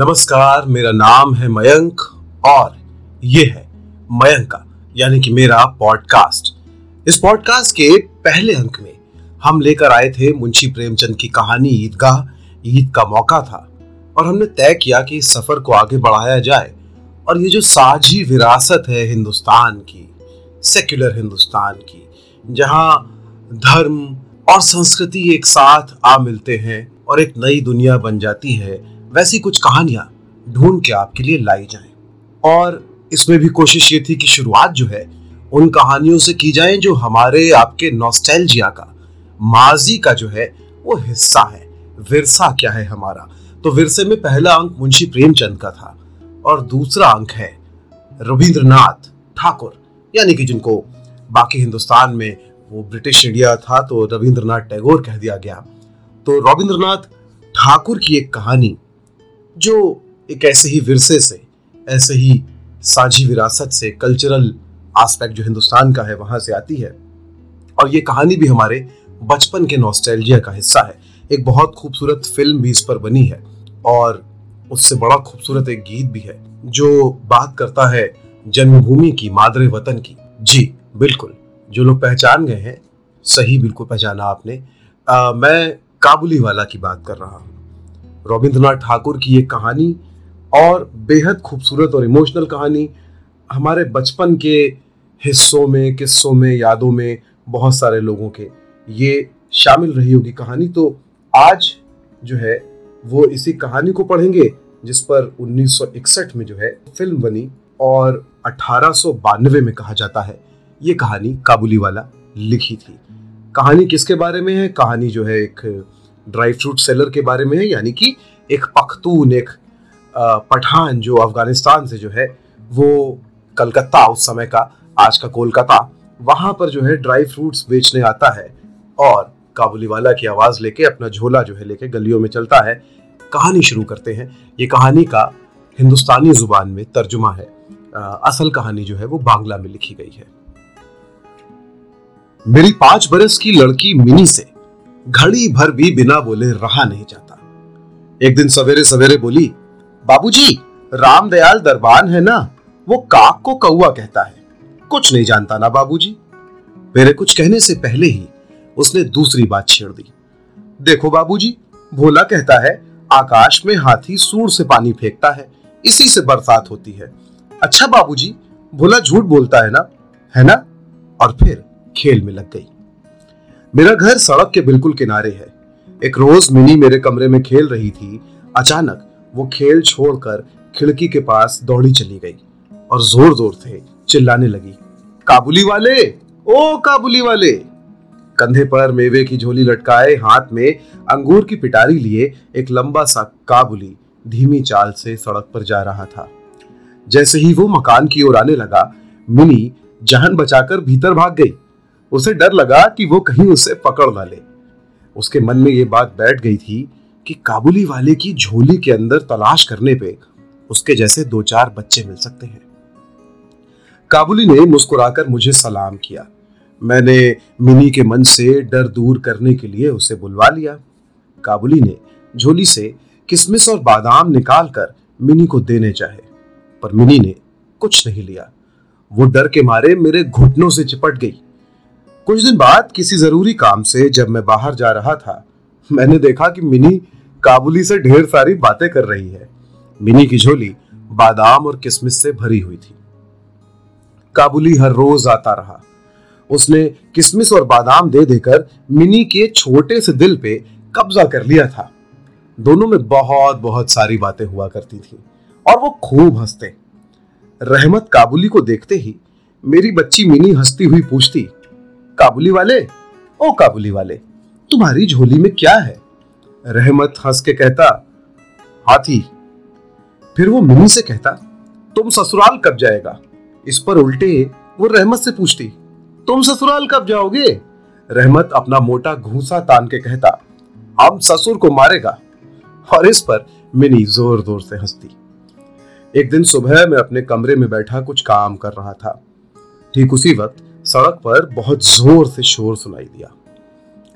नमस्कार, मेरा नाम है मयंक और ये है मयंक का यानी कि मेरा पॉडकास्ट। इस पॉडकास्ट के पहले अंक में हम लेकर आए थे मुंशी प्रेमचंद की कहानी ईदगाह। ईद का मौका था और हमने तय किया कि इस सफर को आगे बढ़ाया जाए और ये जो साझी विरासत है हिंदुस्तान की, सेक्युलर हिंदुस्तान की, जहाँ धर्म और संस्कृति एक साथ आ मिलते हैं और एक नई दुनिया बन जाती है, वैसी कुछ कहानियां ढूंढ के आपके लिए लाई जाएं। और इसमें भी कोशिश ये थी कि शुरुआत जो है उन कहानियों से की जाए जो हमारे आपके नॉस्टैल्जिया का, माजी का जो है वो हिस्सा है। विरसा क्या है हमारा, तो विरसे में पहला अंक मुंशी प्रेमचंद का था और दूसरा अंक है रविंद्रनाथ ठाकुर, यानी कि जिनको बाकी हिंदुस्तान में वो ब्रिटिश इंडिया था तो रविंद्रनाथ टैगोर कह दिया गया। तो रविंद्रनाथ ठाकुर की एक कहानी जो एक ऐसे ही विरसे से, ऐसे ही साझी विरासत से, कल्चरल एस्पेक्ट जो हिंदुस्तान का है वहाँ से आती है और ये कहानी भी हमारे बचपन के नॉस्टैल्जिया का हिस्सा है। एक बहुत खूबसूरत फिल्म भी इस पर बनी है और उससे बड़ा खूबसूरत एक गीत भी है जो बात करता है जन्मभूमि की, मादरे वतन की। जी बिल्कुल, जो लोग पहचान गए हैं, सही बिल्कुल पहचाना आपने। मैं काबुली वाला की बात कर रहा हूँ, रविंद्रनाथ ठाकुर की ये कहानी और बेहद खूबसूरत और इमोशनल कहानी हमारे बचपन के हिस्सों में, किस्सों में, यादों में बहुत सारे लोगों के ये शामिल रही होगी कहानी। तो आज जो है वो इसी कहानी को पढ़ेंगे जिस पर 1961 में जो है फिल्म बनी और 1892 में कहा जाता है ये कहानी काबुलीवाला लिखी थी। कहानी किसके बारे में है? कहानी जो है एक ड्राई फ्रूट सेलर के बारे में है, यानी कि एक पख्तून, एक पठान जो अफगानिस्तान से जो है वो कलकत्ता, उस समय का आज का कोलकाता, वहाँ पर जो है ड्राई फ्रूट्स बेचने आता है और काबुलीवाला की आवाज़ लेके अपना झोला जो है लेके गलियों में चलता है। कहानी शुरू करते हैं। ये कहानी का हिंदुस्तानी ज़ुबान में तर्जुमा है। असल कहानी जो है वो बांग्ला में लिखी गई है। मेरी 5 बरस की लड़की मिनी से घड़ी भर भी बिना बोले रहा नहीं जाता। एक दिन सवेरे सवेरे बोली, बाबूजी, रामदयाल दरबान है ना, वो काक को कौआ कहता है, कुछ नहीं जानता ना बाबूजी। मेरे कुछ कहने से पहले ही उसने दूसरी बात छेड़ दी। देखो बाबूजी, भोला कहता है आकाश में हाथी सूंड से पानी फेंकता है, इसी से बरसात होती है। अच्छा बाबूजी, भोला झूठ बोलता है ना, है ना? और फिर खेल में लग गई। मेरा घर सड़क के बिल्कुल किनारे है। एक रोज मिनी मेरे कमरे में खेल रही थी, अचानक वो खेल छोड़कर खिड़की के पास दौड़ी चली गई और जोर जोर से चिल्लाने लगी, काबुली वाले, ओ काबुली वाले। कंधे पर मेवे की झोली लटकाए, हाथ में अंगूर की पिटारी लिए एक लंबा सा काबुली धीमी चाल से सड़क पर जा रहा था। जैसे ही वो मकान की ओर आने लगा, मिनी जान बचाकर भीतर भाग गई। उसे डर लगा कि वो कहीं उसे पकड़ ना ले। उसके मन में ये बात बैठ गई थी कि काबुली वाले की झोली के अंदर तलाश करने पे उसके जैसे 2-4 बच्चे मिल सकते हैं। काबुली ने मुस्कुराकर मुझे सलाम किया। मैंने मिनी के मन से डर दूर करने के लिए उसे बुलवा लिया। काबुली ने झोली से किशमिश और बादाम निकालकर मिनी को देने चाहे, पर मिनी ने कुछ नहीं लिया। वो डर के मारे मेरे घुटनों से चिपट गई। कुछ दिन बाद किसी जरूरी काम से जब मैं बाहर जा रहा था, मैंने देखा कि मिनी काबुली से ढेर सारी बातें कर रही है। मिनी की झोली बादाम और किशमिश से भरी हुई थी। काबुली हर रोज आता रहा। उसने किशमिश और बादाम दे देकर मिनी के छोटे से दिल पे कब्जा कर लिया था। दोनों में बहुत बहुत सारी बातें हुआ करती थी और वो खूब हंसते। रहमत काबुली को देखते ही मेरी बच्ची मिनी हंसती हुई पूछती, काबुली वाले, ओ काबुली वाले, तुम्हारी झोली में क्या है? रहमत हंस के कहता, हाथी। फिर वो मिनी से कहता, तुम ससुराल कब जाएगा? इस पर उल्टे वो रहमत से पूछती, तुम ससुराल कब जाओगे? रहमत अपना मोटा घूंसा तान के कहता, हम ससुर को मारेगा। और इस पर मिनी जोर जोर से हंसती। एक दिन सुबह मैं अपने कमरे में बैठा कुछ काम कर रहा था। ठीक उसी वक्त सड़क पर बहुत जोर से शोर सुनाई दिया।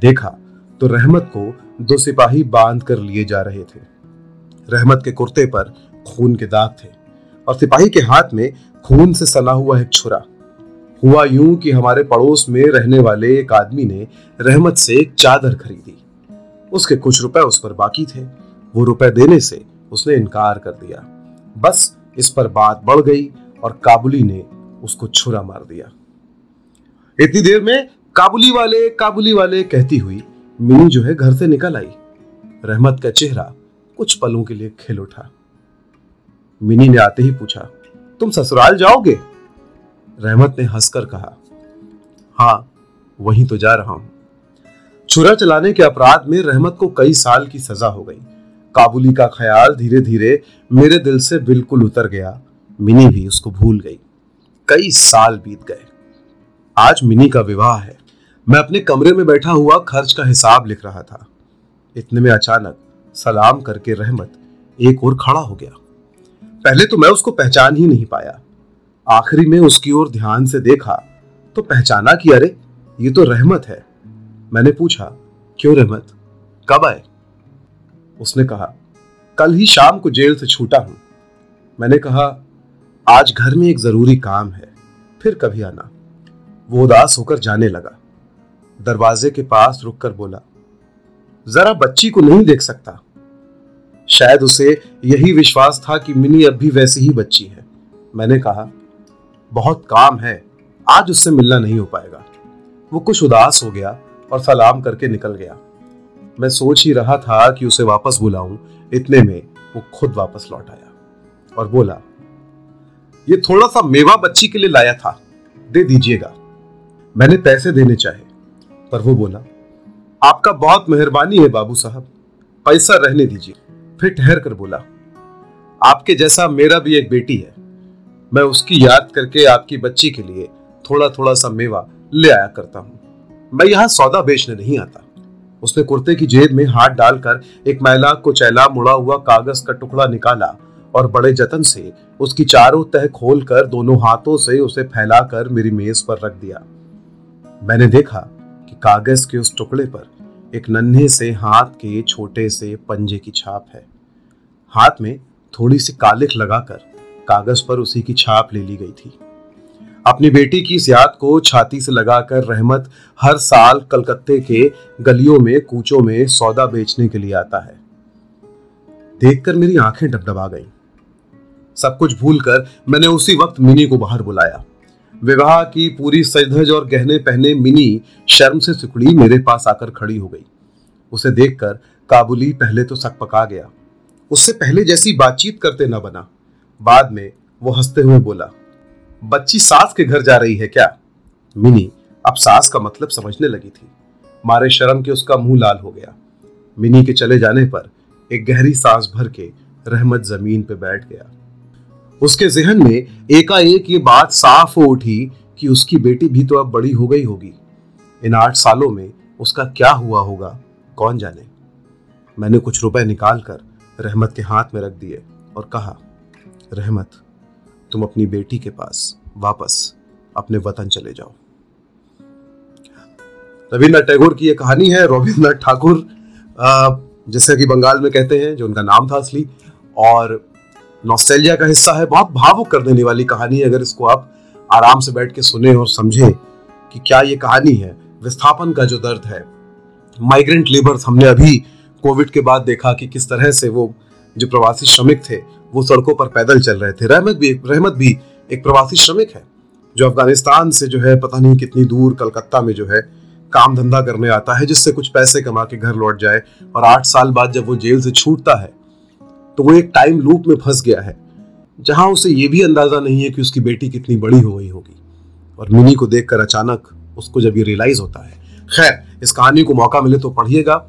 देखा तो रहमत को 2 सिपाही बांध कर लिए जा रहे थे। रहमत के कुर्ते पर खून के दाग थे और सिपाही के हाथ में खून से सना हुआ एक छुरा। हुआ यूं कि हमारे पड़ोस में रहने वाले एक आदमी ने रहमत से एक चादर खरीदी। उसके कुछ रुपए उस पर बाकी थे। वो रुपए देने से उसने इनकार कर दिया। बस इस पर बात बढ़ गई और काबुली ने उसको छुरा मार दिया। इतनी देर में काबुली वाले कहती हुई मिनी जो है घर से निकल आई। रहमत का चेहरा कुछ पलों के लिए खिल उठा। मिनी ने आते ही पूछा, तुम ससुराल जाओगे? रहमत ने हंसकर कहा, हाँ वहीं तो जा रहा हूं। छुरा चलाने के अपराध में रहमत को कई साल की सजा हो गई। काबुली का ख्याल धीरे धीरे मेरे दिल से बिल्कुल उतर गया। मिनी भी उसको भूल गई। कई साल बीत गए। आज मिनी का विवाह है। मैं अपने कमरे में बैठा हुआ खर्च का हिसाब लिख रहा था। इतने में अचानक सलाम करके रहमत एक ओर खड़ा हो गया। पहले तो मैं उसको पहचान ही नहीं पाया। आखिरी में उसकी ओर ध्यान से देखा तो पहचाना कि अरे ये तो रहमत है। मैंने पूछा, क्यों रहमत, कब आए? उसने कहा, कल ही शाम को जेल से छूटा हूं। मैंने कहा, आज घर में एक जरूरी काम है, फिर कभी आना। वो उदास होकर जाने लगा। दरवाजे के पास रुककर बोला, जरा बच्ची को नहीं देख सकता? शायद उसे यही विश्वास था कि मिनी अब भी वैसी ही बच्ची है। मैंने कहा, बहुत काम है, आज उससे मिलना नहीं हो पाएगा। वो कुछ उदास हो गया और सलाम करके निकल गया। मैं सोच ही रहा था कि उसे वापस बुलाऊं। इतने में वो खुद वापस लौट आया और बोला, ये थोड़ा सा मेवा बच्ची के लिए लाया था, दे दीजिएगा। मैंने पैसे देने चाहे पर वो बोला, आपका बहुत मेहरबानी है बाबू साहब, पैसा रहने दीजिए। फिर ठहर कर बोला, आपके जैसा मेरा भी एक बेटी है, मैं उसकी याद करके आपकी बच्ची के लिए थोड़ा थोड़ा सा मेवा ले आया करता हूं। मैं यहाँ सौदा बेचने नहीं आता। उसने कुर्ते की जेब में हाथ डालकर एक मैला कुचैला मुड़ा हुआ कागज का टुकड़ा निकाला और बड़े जतन से उसकी चारों तह खोलकर दोनों हाथों से उसे फैलाकर मेरी मेज पर रख दिया। मैंने देखा कि कागज के उस टुकड़े पर एक नन्हे से हाथ के छोटे से पंजे की छाप है। हाथ में थोड़ी सी कालिख लगाकर कागज पर उसी की छाप ले ली गई थी। अपनी बेटी की इस याद को छाती से लगाकर रहमत हर साल कलकत्ते के गलियों में कूचों में सौदा बेचने के लिए आता है। देखकर मेरी आंखें डबडबा गईं। सब कुछ भूलकर मैंने उसी वक्त मिनी को बाहर बुलाया। विवाह की पूरी सजधज और गहने पहने मिनी शर्म से सिकुड़ी मेरे पास आकर खड़ी हो गई। उसे देखकर काबुली पहले तो सकपका गया। उससे पहले जैसी बातचीत करते न बना। बाद में वो हंसते हुए बोला, बच्ची सास के घर जा रही है क्या? मिनी अब सास का मतलब समझने लगी थी। मारे शर्म के उसका मुंह लाल हो गया। मिनी के चले जाने पर एक गहरी सांस भर के रहमत जमीन पर बैठ गया। उसके जहन में एकाएक ये बात साफ हो उठी कि उसकी बेटी भी तो अब बड़ी हो गई होगी। इन 8 सालों में उसका क्या हुआ होगा कौन जाने। मैंने कुछ रुपए निकालकर रहमत के हाथ में रख दिए और कहा, रहमत तुम अपनी बेटी के पास वापस अपने वतन चले जाओ। रविन्द्रनाथ टैगोर की यह कहानी है। रविन्द्रनाथ ठाकुर जैसे कि बंगाल में कहते हैं, जो उनका नाम था असली, और नॉस्टैल्जिया का हिस्सा है। बहुत भावुक कर देने वाली कहानी है। अगर इसको आप आराम से बैठ के सुने और समझें कि क्या ये कहानी है, विस्थापन का जो दर्द है, माइग्रेंट लेबर्स, हमने अभी कोविड के बाद देखा कि किस तरह से वो जो प्रवासी श्रमिक थे वो सड़कों पर पैदल चल रहे थे। रहमत भी एक प्रवासी श्रमिक है जो अफगानिस्तान से जो है पता नहीं कितनी दूर कलकत्ता में जो है काम धंधा करने आता है, जिससे कुछ पैसे कमा के घर लौट जाए। और 8 साल बाद जब वो जेल से छूटता है तो वो एक टाइम लूप में फंस गया है, जहां उसे ये भी अंदाजा नहीं है कि उसकी बेटी कितनी बड़ी हो गई होगी। और मिनी को देखकर अचानक उसको जब ये रियलाइज होता है। खैर, इस कहानी को मौका मिले तो पढ़िएगा।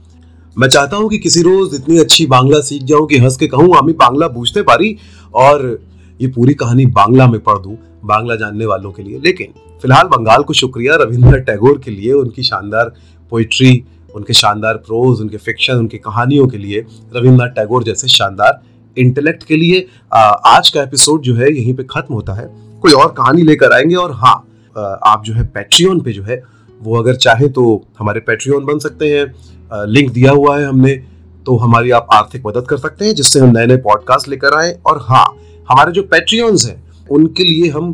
मैं चाहता हूं कि किसी रोज इतनी अच्छी बांग्ला सीख जाऊं कि हंस के कहूं आमी बांग्ला बूझते पारी, और ये पूरी कहानी बांग्ला में पढ़ दूं बांग्ला जानने वालों के लिए। लेकिन फिलहाल बंगाल को शुक्रिया रविन्द्रनाथ टैगोर के लिए, उनकी शानदार पोइट्री, उनके शानदार प्रोज, उनके फिक्शन, उनकी कहानियों के लिए, रविन्द्रनाथ टैगोर जैसे शानदार इंटेलेक्ट के लिए। आज का एपिसोड जो है यहीं पे खत्म होता है। कोई और कहानी लेकर आएंगे। और हाँ, आप जो है पैट्रियन पे जो है वो अगर चाहे तो हमारे पैट्रियन बन सकते हैं। लिंक दिया हुआ है हमने तो हमारी आप आर्थिक मदद कर सकते हैं, जिससे हम नए नए पॉडकास्ट लेकर आए। और हाँ, हमारे जो पैट्रियंस हैं उनके लिए हम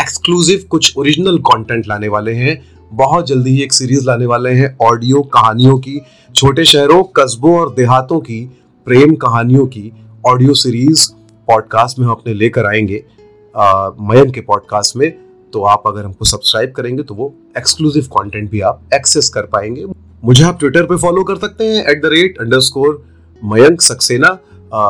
एक्सक्लूसिव कुछ ओरिजिनल कंटेंट लाने वाले हैं। बहुत जल्दी ही एक सीरीज लाने वाले हैं ऑडियो कहानियों की, छोटे शहरों, कस्बों और देहातों की प्रेम कहानियों की ऑडियो सीरीज पॉडकास्ट में हम अपने लेकर आएंगे मयंक के पॉडकास्ट में। तो आप अगर हमको सब्सक्राइब करेंगे तो वो एक्सक्लूसिव कंटेंट भी आप एक्सेस कर पाएंगे। मुझे आप ट्विटर पे फॉलो कर सकते हैं @_Mayank सक्सेना।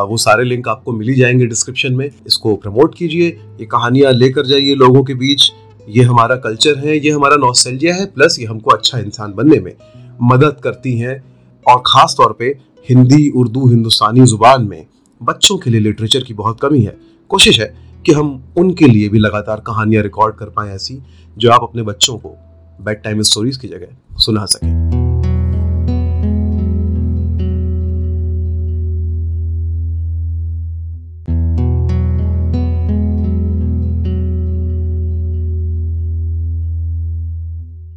वो सारे लिंक आपको मिली जाएंगे डिस्क्रिप्शन में। इसको प्रमोट कीजिए, ये कहानियाँ लेकर जाइए लोगों के बीच। ये हमारा कल्चर है, ये हमारा नॉस्टैल्जिया है, प्लस ये हमको अच्छा इंसान बनने में मदद करती हैं। और ख़ास तौर पे हिंदी, उर्दू, हिंदुस्तानी ज़ुबान में बच्चों के लिए लिटरेचर की बहुत कमी है। कोशिश है कि हम उनके लिए भी लगातार कहानियाँ रिकॉर्ड कर पाएँ ऐसी, जो आप अपने बच्चों को बेड टाइम स्टोरीज़ की जगह सुना सकें।